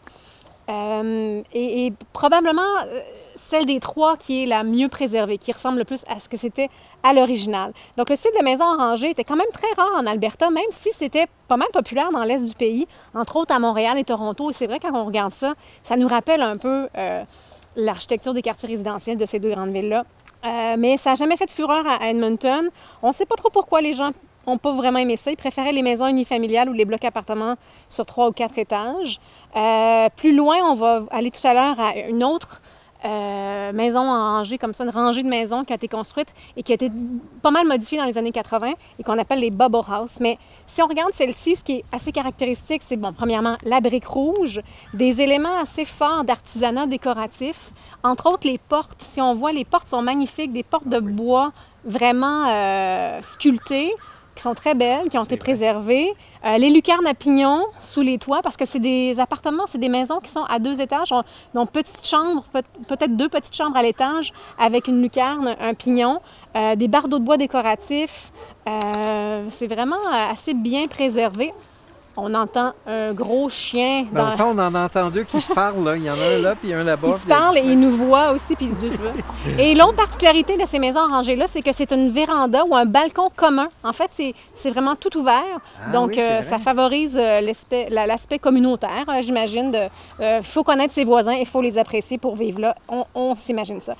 Euh, et, et probablement celle des trois qui est la mieux préservée, qui ressemble le plus à ce que c'était à l'original. Donc, le style de maison en rangée était quand même très rare en Alberta, même si c'était pas mal populaire dans l'est du pays, entre autres à Montréal et Toronto. Et c'est vrai, quand on regarde ça, ça nous rappelle un peu euh, l'architecture des quartiers résidentiels de ces deux grandes villes-là. Euh, mais ça n'a jamais fait de fureur à Edmonton. On ne sait pas trop pourquoi les gens n'ont pas vraiment aimé ça. Ils préféraient les maisons unifamiliales ou les blocs appartements sur trois ou quatre étages. Euh, plus loin, on va aller tout à l'heure à une autre Euh, maison en rangée, comme ça, une rangée de maisons qui a été construite et qui a été pas mal modifiée dans les années quatre-vingt et qu'on appelle les bubble houses. Mais si on regarde celle-ci, ce qui est assez caractéristique, c'est, bon, premièrement, la brique rouge, des éléments assez forts d'artisanat décoratif, entre autres les portes. Si on voit, les portes sont magnifiques, des portes de bois vraiment euh, sculptées, qui sont très belles, qui ont été préservées. Euh, les lucarnes à pignons sous les toits, parce que c'est des appartements, c'est des maisons qui sont à deux étages, donc petites chambres, peut-être deux petites chambres à l'étage, avec une lucarne, un pignon, euh, des bardeaux de bois décoratifs. Euh, c'est vraiment assez bien préservé. On entend un gros chien. Dans... Dans le fond, on en entend deux qui se parlent. Là. Il y en a un là, puis un là-bas. Ils se parlent et ils nous voient aussi, puis ils se disent « Et l'autre particularité de ces maisons rangées-là, c'est que c'est une véranda ou un balcon commun. En fait, c'est, c'est vraiment tout ouvert. Ah, donc, oui, euh, ça favorise euh, l'aspect, la, l'aspect communautaire, hein, j'imagine. Il euh, faut connaître ses voisins et il faut les apprécier pour vivre là. On, on s'imagine ça.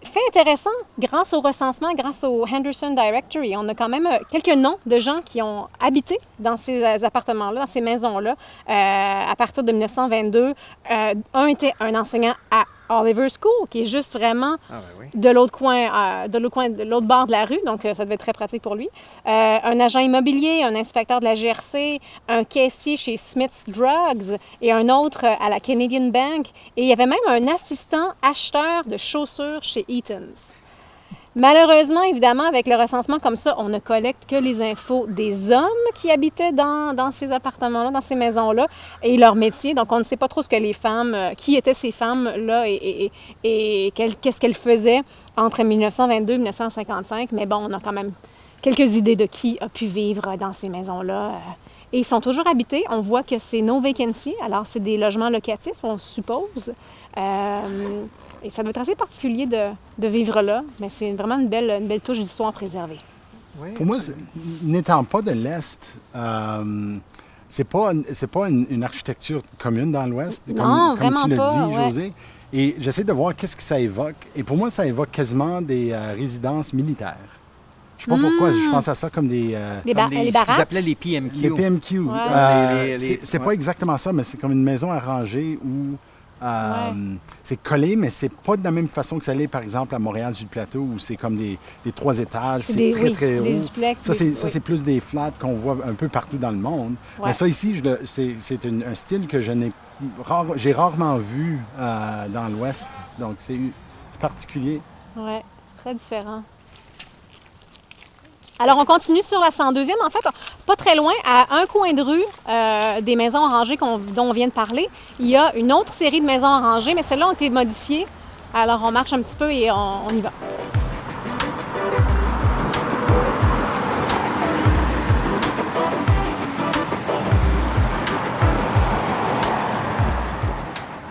Fait intéressant, grâce au recensement, grâce au Henderson Directory, on a quand même quelques noms de gens qui ont habité dans ces appartements-là, dans ces maisons-là, euh, à partir de mille neuf cent vingt-deux. Euh, un était un enseignant à Oliver School, qui est juste vraiment ah, ben oui. de l'autre coin, euh, de l'autre coin, de l'autre bord de la rue, donc euh, ça devait être très pratique pour lui. Euh, un agent immobilier, un inspecteur de la G R C, un caissier chez Smith's Drugs et un autre à la Canadian Bank. Et il y avait même un assistant acheteur de chaussures chez Eaton's. Malheureusement, évidemment, avec le recensement comme ça, on ne collecte que les infos des hommes qui habitaient dans, dans ces appartements-là, dans ces maisons-là, et leur métier. Donc, on ne sait pas trop ce que les femmes, qui étaient ces femmes-là et, et, et, et qu'est-ce qu'elles faisaient entre mille neuf cent vingt-deux et mille neuf cent cinquante-cinq. Mais bon, on a quand même quelques idées de qui a pu vivre dans ces maisons-là. Et ils sont toujours habités. On voit que c'est no vacancy. Alors, c'est des logements locatifs, on suppose. Euh, et ça doit être assez particulier de, de vivre là. Mais c'est vraiment une belle, une belle touche d'histoire préservée. Oui, pour moi, n'étant pas de l'Est, euh, c'est pas, c'est pas une, une architecture commune dans l'Ouest, comme, non, comme tu pas, le dis, ouais. Josée. Et j'essaie de voir qu'est-ce que ça évoque. Et pour moi, ça évoque quasiment des euh, résidences militaires. Je ne sais pas mmh. pourquoi, je pense à ça comme des... Euh, des comme des les baraques? Ce qu'ils appelaient les P M Q. Les P M Q. Ouais. Euh, c'est ouais. pas exactement ça, mais c'est comme une maison arrangée où euh, ouais. c'est collé, mais c'est pas de la même façon que ça l'est, par exemple, à Montréal-sur-le-Plateau, où c'est comme des, des trois étages, c'est très, oui, très haut. Duplex, ça, c'est oui. plus des flats qu'on voit un peu partout dans le monde. Ouais. Mais ça, ici, c'est un style que je n'ai rare, j'ai rarement vu euh, dans l'Ouest. Donc, c'est particulier. Oui, très différent. Alors, on continue sur la cent deuxième, en fait, pas très loin, à un coin de rue euh, des maisons orangées qu'on, dont on vient de parler. Il y a une autre série de maisons orangées, mais celles-là ont été modifiées. Alors, on marche un petit peu et on, on y va.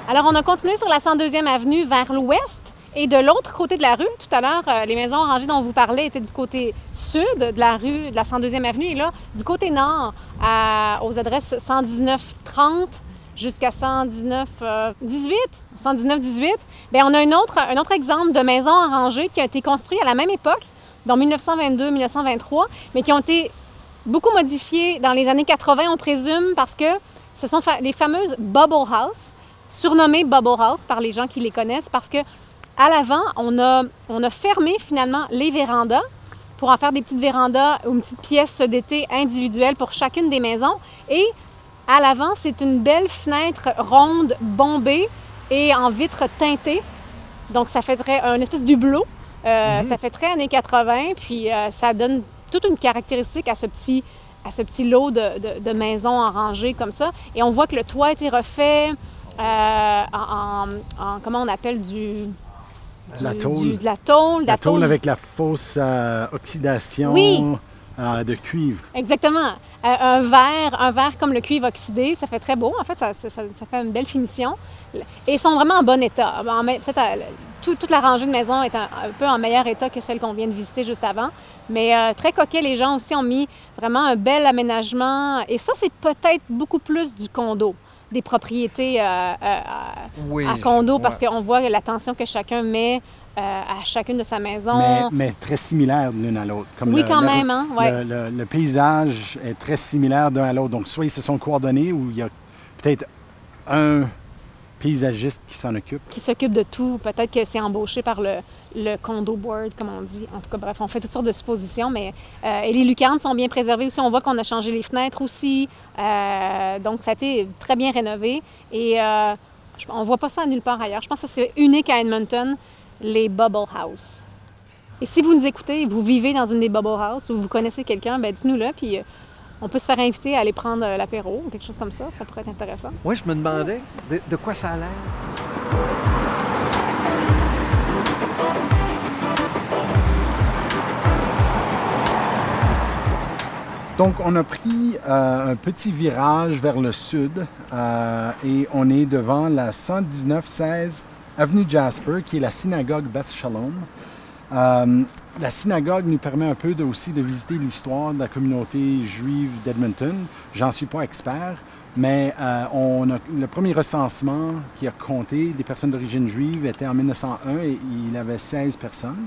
Alors, on a continué sur la cent deuxième avenue vers l'ouest. Et de l'autre côté de la rue, tout à l'heure, euh, les maisons orangées dont vous parlez étaient du côté sud de la rue de la cent deuxième avenue. Et là, du côté nord, à, aux adresses cent dix-neuf trente jusqu'à cent dix-neuf dix-huit, euh, cent dix-neuf dix-huit, bien, on a une autre, un autre exemple de maisons orangées qui a été construite à la même époque, dans mille neuf cent vingt-deux mille neuf cent vingt-trois, mais qui ont été beaucoup modifiées dans les années quatre-vingt, on présume, parce que ce sont fa les fameuses bubble houses, surnommées bubble houses par les gens qui les connaissent, parce que à l'avant, on a, on a fermé finalement les vérandas pour en faire des petites vérandas ou une petite pièce d'été individuelle pour chacune des maisons. Et à l'avant, c'est une belle fenêtre ronde, bombée et en vitre teintée. Donc, ça fait très, un espèce d'hublot. Euh, mm-hmm. Ça fait très années quatre-vingt. Puis, euh, ça donne toute une caractéristique à ce petit, à ce petit lot de, de, de maisons en rangée comme ça. Et on voit que le toit a été refait euh, en, en... Comment on appelle du... Du, la tôle. Du, de la tôle. La, la tôle, tôle avec la fausse euh, oxydation oui. euh, de cuivre. Exactement. Euh, un verre, un verre comme le cuivre oxydé, ça fait très beau. En fait, ça, ça, ça fait une belle finition. Et ils sont vraiment en bon état. En, peut-être, tout, toute la rangée de maisons est un, un peu en meilleur état que celle qu'on vient de visiter juste avant. Mais euh, très coquet, les gens aussi ont mis vraiment un bel aménagement. Et ça, c'est peut-être beaucoup plus du condo. Des propriétés euh, euh, oui, à condo, parce ouais. qu'on voit l'attention que chacun met euh, à chacune de sa maison. Mais, mais très similaire l'une à l'autre. Oui, le, quand le, même. Hein? Ouais. Le, le, le paysage est très similaire d'un à l'autre. Donc, soit ils se sont coordonnés ou il y a peut-être un paysagiste qui s'en occupe. Qui s'occupe de tout. Peut-être que c'est embauché par le, le condo board, comme on dit. En tout cas, bref, on fait toutes sortes de suppositions. Mais, euh, et les lucarnes sont bien préservées aussi. On voit qu'on a changé les fenêtres aussi. Euh, donc, ça a été très bien rénové. Et euh, on ne voit pas ça nulle part ailleurs. Je pense que c'est unique à Edmonton, les bubble house. Et si vous nous écoutez, vous vivez dans une des bubble house ou vous connaissez quelqu'un, bien, dites-nous-le. Puis... on peut se faire inviter à aller prendre l'apéro ou quelque chose comme ça. Ça pourrait être intéressant. Oui, je me demandais de, de quoi ça a l'air. Donc, on a pris euh, un petit virage vers le sud euh, et on est devant la cent dix-neuf seize avenue Jasper, qui est la synagogue Beth Shalom. Euh, La synagogue nous permet un peu de, aussi de visiter l'histoire de la communauté juive d'Edmonton. J'en suis pas expert, mais euh, on a, le premier recensement qui a compté des personnes d'origine juive était en mille neuf cent un et il avait seize personnes.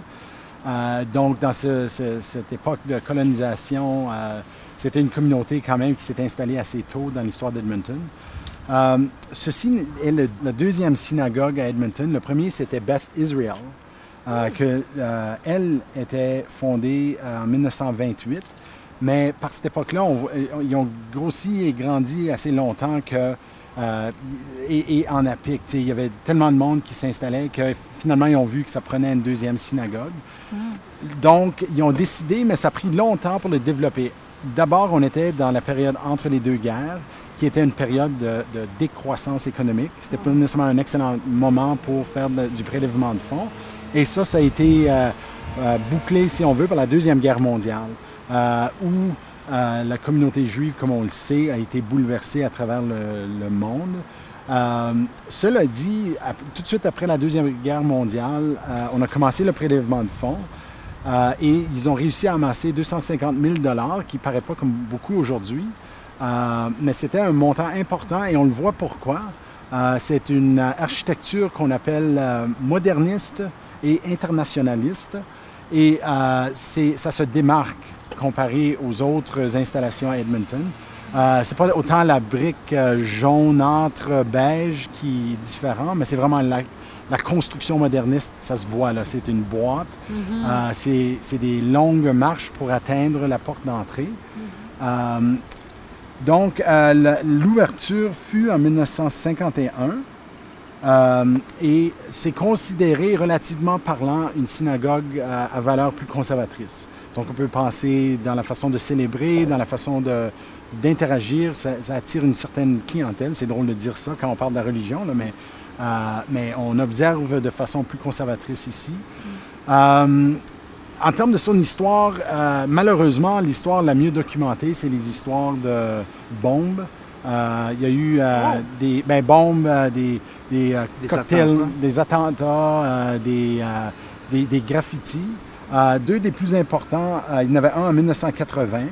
Euh, donc, dans ce, ce, cette époque de colonisation, euh, c'était une communauté quand même qui s'est installée assez tôt dans l'histoire d'Edmonton. Euh, ceci est le, la deuxième synagogue à Edmonton. Le premier, c'était Beth Israel, euh, oui. que, euh, elle était fondée en mille neuf cent vingt-huit. Mais par cette époque-là, on, on, ils ont grossi et grandi assez longtemps que, euh, et, et en applique. Il y avait tellement de monde qui s'installait que finalement, ils ont vu que ça prenait une deuxième synagogue. Mm. Donc, ils ont décidé, mais ça a pris longtemps pour le développer. D'abord, on était dans la période entre les deux guerres, qui était une période de, de décroissance économique. C'était pas nécessairement un excellent moment pour faire de, du prélèvement de fonds. Et ça, ça a été euh, euh, bouclé, si on veut, par la Deuxième Guerre mondiale, euh, où euh, la communauté juive, comme on le sait, a été bouleversée à travers le, le monde. Euh, cela dit, tout de suite après la Deuxième Guerre mondiale, euh, on a commencé le prélèvement de fonds. Euh, et ils ont réussi à amasser deux cent cinquante mille dollars, qui ne paraît pas comme beaucoup aujourd'hui. Euh, mais c'était un montant important et on le voit pourquoi. Euh, c'est une architecture qu'on appelle euh, moderniste et internationaliste. Et euh, c'est, ça se démarque comparé aux autres installations à Edmonton. Euh, c'est pas autant la brique euh, jaunâtre, beige qui est différent, mais c'est vraiment la, la construction moderniste, ça se voit là. C'est une boîte. Mm-hmm. euh, c'est, c'est des longues marches pour atteindre la porte d'entrée. Mm-hmm. euh, Donc, euh, la, l'ouverture fut en mille neuf cent cinquante et un euh, et c'est considéré, relativement parlant, une synagogue euh, à valeur plus conservatrice. Donc, on peut penser dans la façon de célébrer, dans la façon de, d'interagir, ça, ça attire une certaine clientèle. C'est drôle de dire ça quand on parle de la religion, là, mais, euh, mais on observe de façon plus conservatrice ici. Mm. Euh, En termes de son histoire, euh, malheureusement, l'histoire la mieux documentée, c'est les histoires de bombes. Euh, il y a eu euh, wow. des ben, bombes, euh, des, des, euh, des cocktails, attentats. des attentats, euh, des, euh, des, des graffitis. Euh, deux des plus importants, euh, il y en avait un en mille neuf cent quatre-vingts,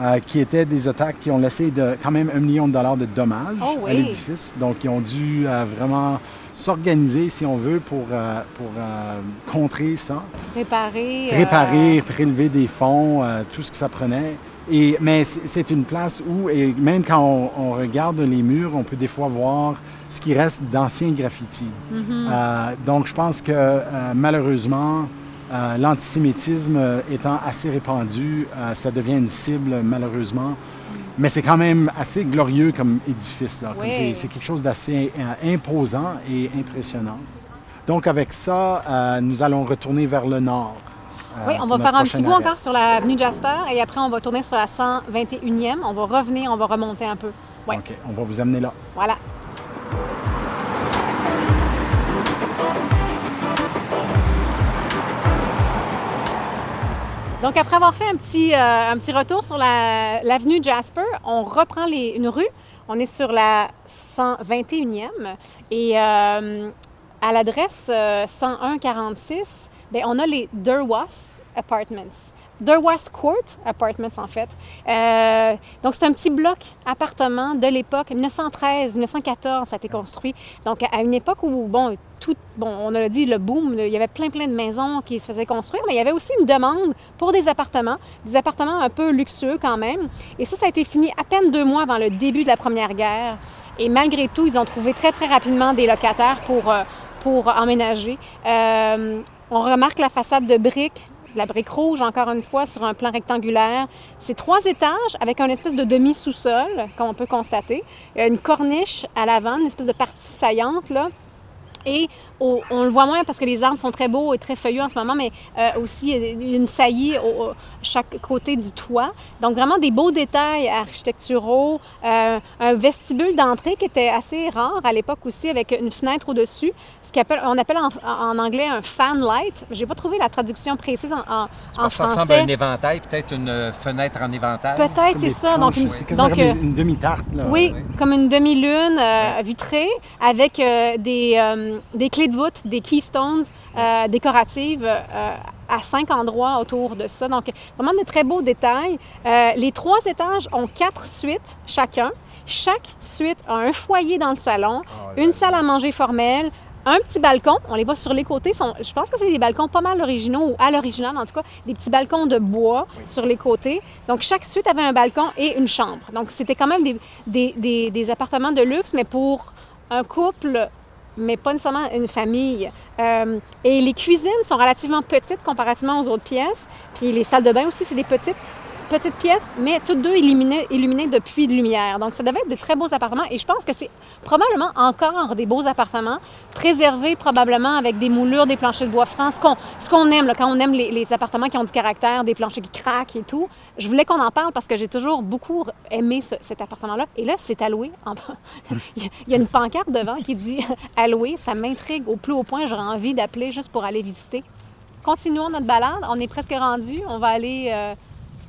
euh, qui étaient des attaques qui ont laissé de, quand même un million de dollars de dommages oh, oui. à l'édifice. Donc, ils ont dû euh, vraiment... s'organiser, si on veut, pour, euh, pour euh, contrer ça. Réparer. Réparer, euh... prélever des fonds, euh, tout ce que ça prenait. Et, mais c'est une place où, et même quand on, on regarde les murs, on peut des fois voir ce qui reste d'anciens graffitis. Mm-hmm. euh, donc, je pense que, euh, malheureusement, euh, l'antisémitisme étant assez répandu, euh, ça devient une cible, malheureusement. Mais c'est quand même assez glorieux comme édifice, là. Oui. Comme c'est, c'est quelque chose d'assez euh, imposant et impressionnant. Donc, avec ça, euh, nous allons retourner vers le nord. Euh, oui, on va faire un petit bout encore sur l'avenue Jasper et après, on va tourner sur la cent vingt et unième. On va revenir, on va remonter un peu. Ouais. OK, on va vous amener là. Voilà. Donc, après avoir fait un petit, euh, un petit retour sur la, l'avenue Jasper, on reprend les, une rue. On est sur la cent vingt et unième. Et euh, à l'adresse euh, cent un quarante-six, bien, on a les Derwas Apartments. Derwas Court Apartments, en fait. Euh, donc, c'est un petit bloc appartement de l'époque, mille neuf cent treize, mille neuf cent quatorze, ça a été construit. Donc, à une époque où, bon, tout, bon, on a dit le boom, il y avait plein, plein de maisons qui se faisaient construire, mais il y avait aussi une demande pour des appartements, des appartements un peu luxueux quand même. Et ça, ça a été fini à peine deux mois avant le début de la Première Guerre. Et malgré tout, ils ont trouvé très, très rapidement des locataires pour, pour emménager. Euh, on remarque la façade de briques, de la brique rouge, encore une fois, sur un plan rectangulaire. C'est trois étages avec un espèce de demi-sous-sol, comme on peut constater. Il y a une corniche à l'avant, une espèce de partie saillante, là. Et au, on le voit moins parce que les arbres sont très beaux et très feuillus en ce moment, mais euh, aussi une saillie au, au chaque côté du toit. Donc, vraiment des beaux détails architecturaux. Euh, un vestibule d'entrée qui était assez rare à l'époque aussi, avec une fenêtre au-dessus, ce qu'on appelle en, en anglais un fan light. Je n'ai pas trouvé la traduction précise en, en, en ça français. Ça ressemble à un éventail, peut-être une fenêtre en éventail. Peut-être, c'est, c'est ça. Planches, donc, une, c'est donc, comme euh, une demi-tarte. Là. Oui, oui, comme une demi-lune euh, vitrée avec euh, des... Euh, des clés de voûte, des keystones euh, décoratives euh, à cinq endroits autour de ça. Donc, vraiment de très beaux détails. Euh, les trois étages ont quatre suites chacun. Chaque suite a un foyer dans le salon, oh, là, une salle à manger formelle, Un petit balcon, on les voit sur les côtés. Sont, je pense que c'est des balcons pas mal originaux ou à l'original, en tout cas, des petits balcons de bois oui. sur les côtés. Donc, chaque suite avait un balcon et une chambre. Donc, c'était quand même des, des, des, des appartements de luxe, mais pour un couple, mais pas nécessairement une famille. Euh, et les cuisines sont relativement petites comparativement aux autres pièces. Puis les salles de bain aussi, c'est des petites. Petites pièces, mais toutes deux illuminées, illuminées de puits de lumière. Donc, ça devait être de très beaux appartements. Et je pense que c'est probablement encore des beaux appartements, préservés probablement avec des moulures, des planchers de bois franc, ce qu'on, ce qu'on aime, là, quand on aime les, les appartements qui ont du caractère, des planchers qui craquent et tout. Je voulais qu'on en parle parce que j'ai toujours beaucoup aimé ce, cet appartement-là. Et là, c'est alloué. En... Il y a une pancarte devant qui dit « Alloué ». Ça m'intrigue au plus haut point. J'aurais envie d'appeler juste pour aller visiter. Continuons notre balade. On est presque rendu. On va aller... Euh...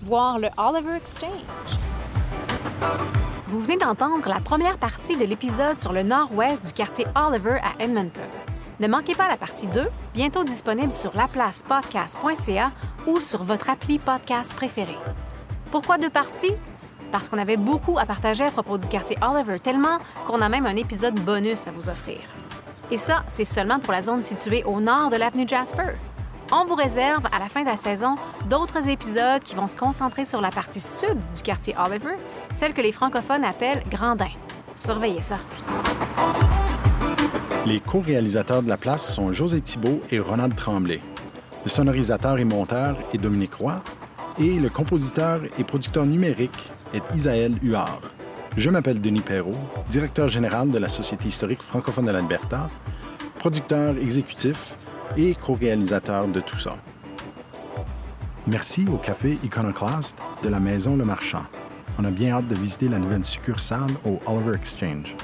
voir le Oliver Exchange. Vous venez d'entendre la première partie de l'épisode sur le nord-ouest du quartier Oliver à Edmonton. Ne manquez pas la partie deux, bientôt disponible sur la place podcast point c a ou sur votre appli podcast préférée. Pourquoi deux parties? Parce qu'on avait beaucoup à partager à propos du quartier Oliver, tellement qu'on a même un épisode bonus à vous offrir. Et ça, c'est seulement pour la zone située au nord de l'avenue Jasper. On vous réserve, à la fin de la saison, d'autres épisodes qui vont se concentrer sur la partie sud du quartier Oliver, celle que les francophones appellent Grandin. Surveillez ça. Les co-réalisateurs de La Place sont Josée Thibeault et Ronald Tremblay. Le sonorisateur et monteur est Dominique Roy. Et le compositeur et producteur numérique est Isaël Huard. Je m'appelle Denis Perreaux, directeur général de la Société historique francophone de l'Alberta, producteur exécutif et co-réalisateur de tout ça. Merci au café Iconoclast de la maison Le Marchand. On a bien hâte de visiter la nouvelle succursale au Oliver Exchange.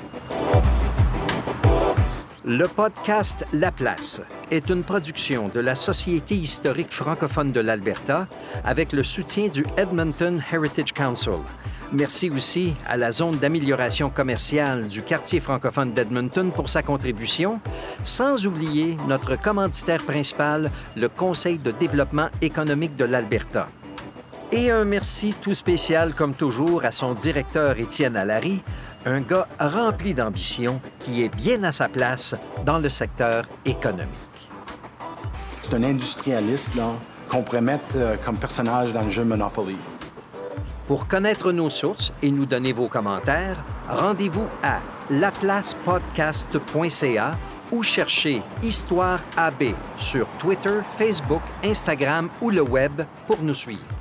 Le podcast La Place est une production de la Société historique francophone de l'Alberta avec le soutien du Edmonton Heritage Council. Merci aussi à la Zone d'amélioration commerciale du quartier francophone d'Edmonton pour sa contribution, sans oublier notre commanditaire principal, le Conseil de développement économique de l'Alberta. Et un merci tout spécial, comme toujours, à son directeur Étienne Allary, un gars rempli d'ambition qui est bien à sa place dans le secteur économique. C'est un industrialiste là, qu'on pourrait mettre euh, comme personnage dans le jeu Monopoly. Pour connaître nos sources et nous donner vos commentaires, rendez-vous à la place podcast point c a ou cherchez Histoire A B sur Twitter, Facebook, Instagram ou le web pour nous suivre.